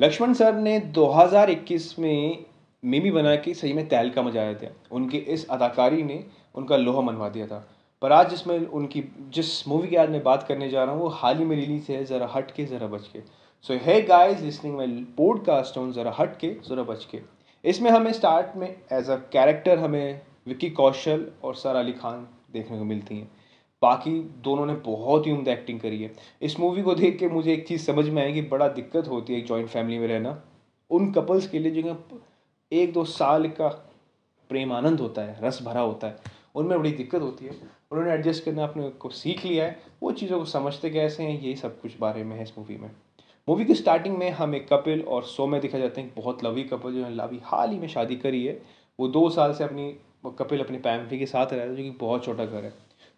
Lakshman sir ने 2021 में मिमी बना के सही में तहलका मचाया था। उनकी इस अदाकारी ने उनका लोहा मनवा दिया था। पर आज जिसमें उनकी जिस मूवी की आज मैं बात करने जा रहा हूँ वो हाल ही में रिलीज़ है, ज़रा हटके ज़रा बचके। So hey guys, listening my podcast on ज़रा हटके ज़रा बचके। इसमें हमें स्टार्ट में एज अ कैरेक्टर हमें विक्की कौशल और सारा अली खान देखने को मिलती हैं। बाकी दोनों ने बहुत ही उम्दा एक्टिंग करी है। इस मूवी को देख के मुझे एक चीज़ समझ में आई कि बड़ा दिक्कत होती है एक जॉइंट फैमिली में रहना उन कपल्स के लिए जो एक दो साल का प्रेम आनंद होता है, रस भरा होता है, उनमें बड़ी दिक्कत होती है। उन्होंने एडजस्ट करना अपने को सीख लिया है, वो चीज़ों को समझते कैसे हैं, यही सब कुछ बारे में है इस मूवी में। मूवी की स्टार्टिंग में हम एक कपिल और सो में दिखा जाते हैं, बहुत लवी कपल जो है अभी हाल ही में शादी करी है। वो 2 साल से अपनी कपिल अपनी फैमिली के साथ रह रहा है, जो कि बहुत छोटा घर है।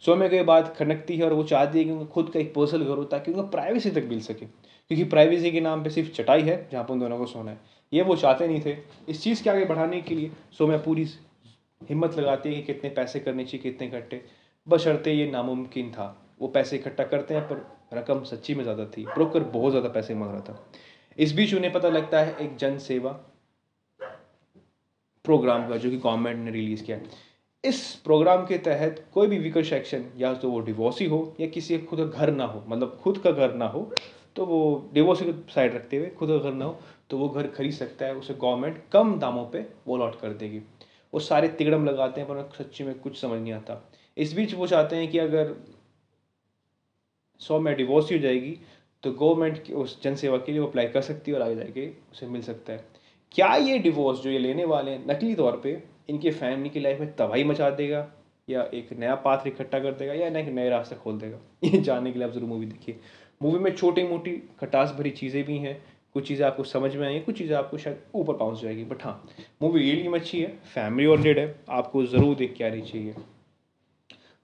सो में के बाद खनकती है और वो चाहती है कि उनका खुद का एक पर्सनल घर हो ताकि उनका प्राइवेसी तक मिल सके, क्योंकि प्राइवेसी के नाम पे सिर्फ चटाई है जहाँ पर उन दोनों को सोना है। ये वो चाहते नहीं थे। इस चीज़ के आगे बढ़ाने के लिए सो में पूरी हिम्मत लगाती है कि कितने पैसे करने चाहिए, कितने इकट्ठे, बशर्ते ये नामुमकिन था। वो पैसे इकट्ठा करते हैं पर रकम सच्ची में ज़्यादा थी, ब्रोकर बहुत ज़्यादा पैसे मांग रहा था। इस बीच उन्हें पता लगता है एक जन सेवा प्रोग्राम का, जो कि गवर्नमेंट ने रिलीज़ किया है। इस प्रोग्राम के तहत कोई भी वीकर सेक्शन, या तो वो डिवोर्सी हो या किसी खुद का घर ना हो, मतलब खुद का घर ना हो तो वो डिवोर्सी को साइड रखते हुए खुद का घर ना हो तो वो घर खरीद सकता है। उसे गवर्नमेंट कम दामों पे वो अलॉट कर देगी। वो सारे तिगड़म लगाते हैं पर उन्हें सच्ची में कुछ समझ नहीं आता। इस बीच वो चाहते हैं कि अगर 100 में डिवोर्सी हो जाएगी तो गवर्नमेंट उस जनसेवा के लिए वो अप्लाई कर सकती है और आगे जाके उसे मिल सकता है। क्या ये डिवोर्स जो ये लेने वाले हैं नकली तौर पर इनके फैमिली की लाइफ में तबाही मचा देगा, या एक नया पाथ इकट्ठा कर देगा, या एक नए रास्ते खोल देगा, ये जानने के लिए आप जरूर मूवी देखिए। मूवी में छोटी मोटी खटास भरी चीज़ें भी हैं, कुछ चीज़ें आपको समझ में आएंगी, कुछ चीज़ें आपको शायद ऊपर पहुंच जाएगी। बट हाँ, मूवी रियली में अच्छी है, फैमिली ओरिएंटेड है, आपको ज़रूर देख के आनी चाहिए।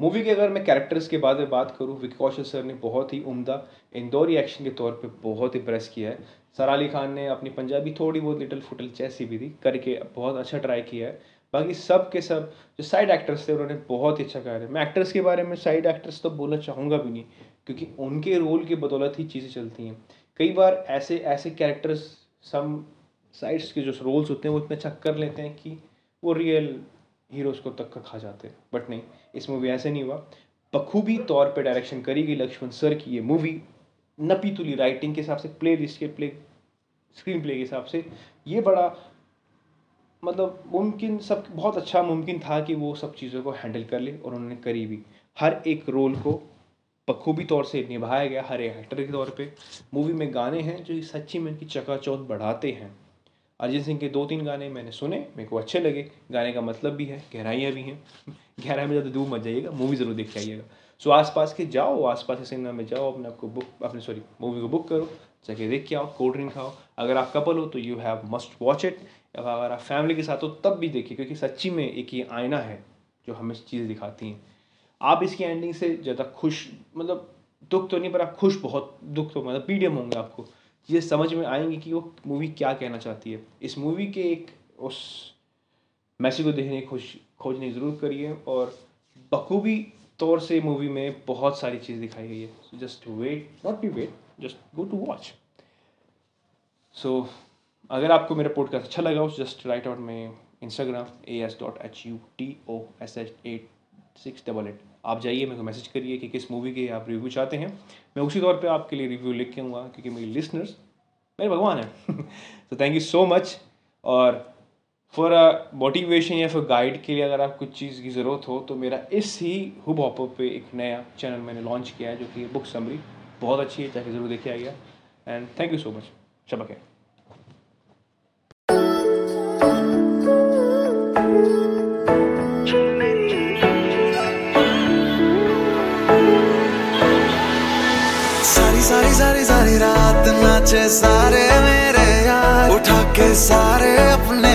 मूवी के अगर मैं कैरेक्टर्स के बारे में बात करूँ, विक्की कौशल सर ने बहुत ही उम्दा इंदौरी एक्शन के तौर पे बहुत इम्प्रेस किया है। सारा अली खान ने अपनी पंजाबी थोड़ी बहुत लिटल फुटल जैसी भी थी करके बहुत अच्छा ट्राई किया है। बाकी सब के सब जो साइड एक्टर्स थे उन्होंने बहुत ही अच्छा किया है। मैं एक्टर्स के बारे में साइड एक्टर्स तो बोलना चाहूँगा भी नहीं, क्योंकि उनके रोल के बदौलत ही चीज़ें चलती हैं। कई बार ऐसे ऐसे कैरेक्टर्स सम साइड्स के जो रोल्स होते हैं वो इतने अच्छा कर लेते हैं कि वो रियल हीरोज़ को तक खा जाते हैं। बट नहीं, इस मूवी ऐसे नहीं हुआ। बखूबी तौर पे डायरेक्शन करी गई लक्ष्मण सर की। ये मूवी नपी तुली राइटिंग के हिसाब से, प्ले लिस्ट के स्क्रीन प्ले के हिसाब से ये बड़ा मतलब मुमकिन सब बहुत अच्छा मुमकिन था कि वो सब चीज़ों को हैंडल कर ले, और उन्होंने करी भी। हर एक रोल को बखूबी तौर से निभाया गया, हर एक एक्टर के तौर पे। मूवी में गाने हैं जो सच्ची में इनकी चकाचौंध बढ़ाते हैं। अरिजीत सिंह के 2-3 गाने मैंने सुने, मेरे को अच्छे लगे। गाने का मतलब भी है, गहराइयाँ भी हैं। गहराई में ज़्यादा दूर मत जाइएगा, मूवी ज़रूर देख के आइएगा। सो आसपास के जाओ, आसपास के सिनेमा में जाओ, मूवी को बुक करो, जाके देख के आओ, कोल्ड ड्रिंक खाओ। अगर आप कपल हो तो you have must watch it. अगर आप फैमिली के साथ हो तब भी देखिए, क्योंकि सच्ची में एक ये आईना है जो हमें चीज़ें दिखाती हैं। आप इसकी एंडिंग से ज़्यादा खुश, मतलब दुख तो नहीं पर आप खुश, बहुत दुख तो मतलब पीडियम होंगे। आपको ये समझ में आएंगी कि वो मूवी क्या कहना चाहती है। इस मूवी के एक उस मैसेज को देखने की खोजने ज़रूर करिए, और बखूबी तौर से मूवी में बहुत सारी चीज़ दिखाई गई है। Just go to watch. So अगर आपको मेरा पॉडकास्ट अच्छा लगा हो, जस्ट राइट आउट में इंस्टाग्राम AS.HUTOSH8688, आप जाइए, मेरे को मैसेज करिए कि किस मूवी के आप रिव्यू चाहते हैं। मैं उसी तौर पे आपके लिए रिव्यू लिख के आऊँगा, क्योंकि मेरे लिसनर्स मेरे भगवान हैं। So thank you so much. और फॉर अ मोटिवेशन या फॉर गाइड के लिए अगर आप कुछ चीज़ की ज़रूरत हो तो मेरा इस ही हुब हॉपर पे एक नया चैनल मैंने लॉन्च किया है, जो कि बुक समरी बहुत अच्छी है, ताकि ज़रूर देखे आइएगा। And thank you so much. शब्बा के। सारी सारी सारी रात नाचे सारे मेरे यार, उठा के सारे अपने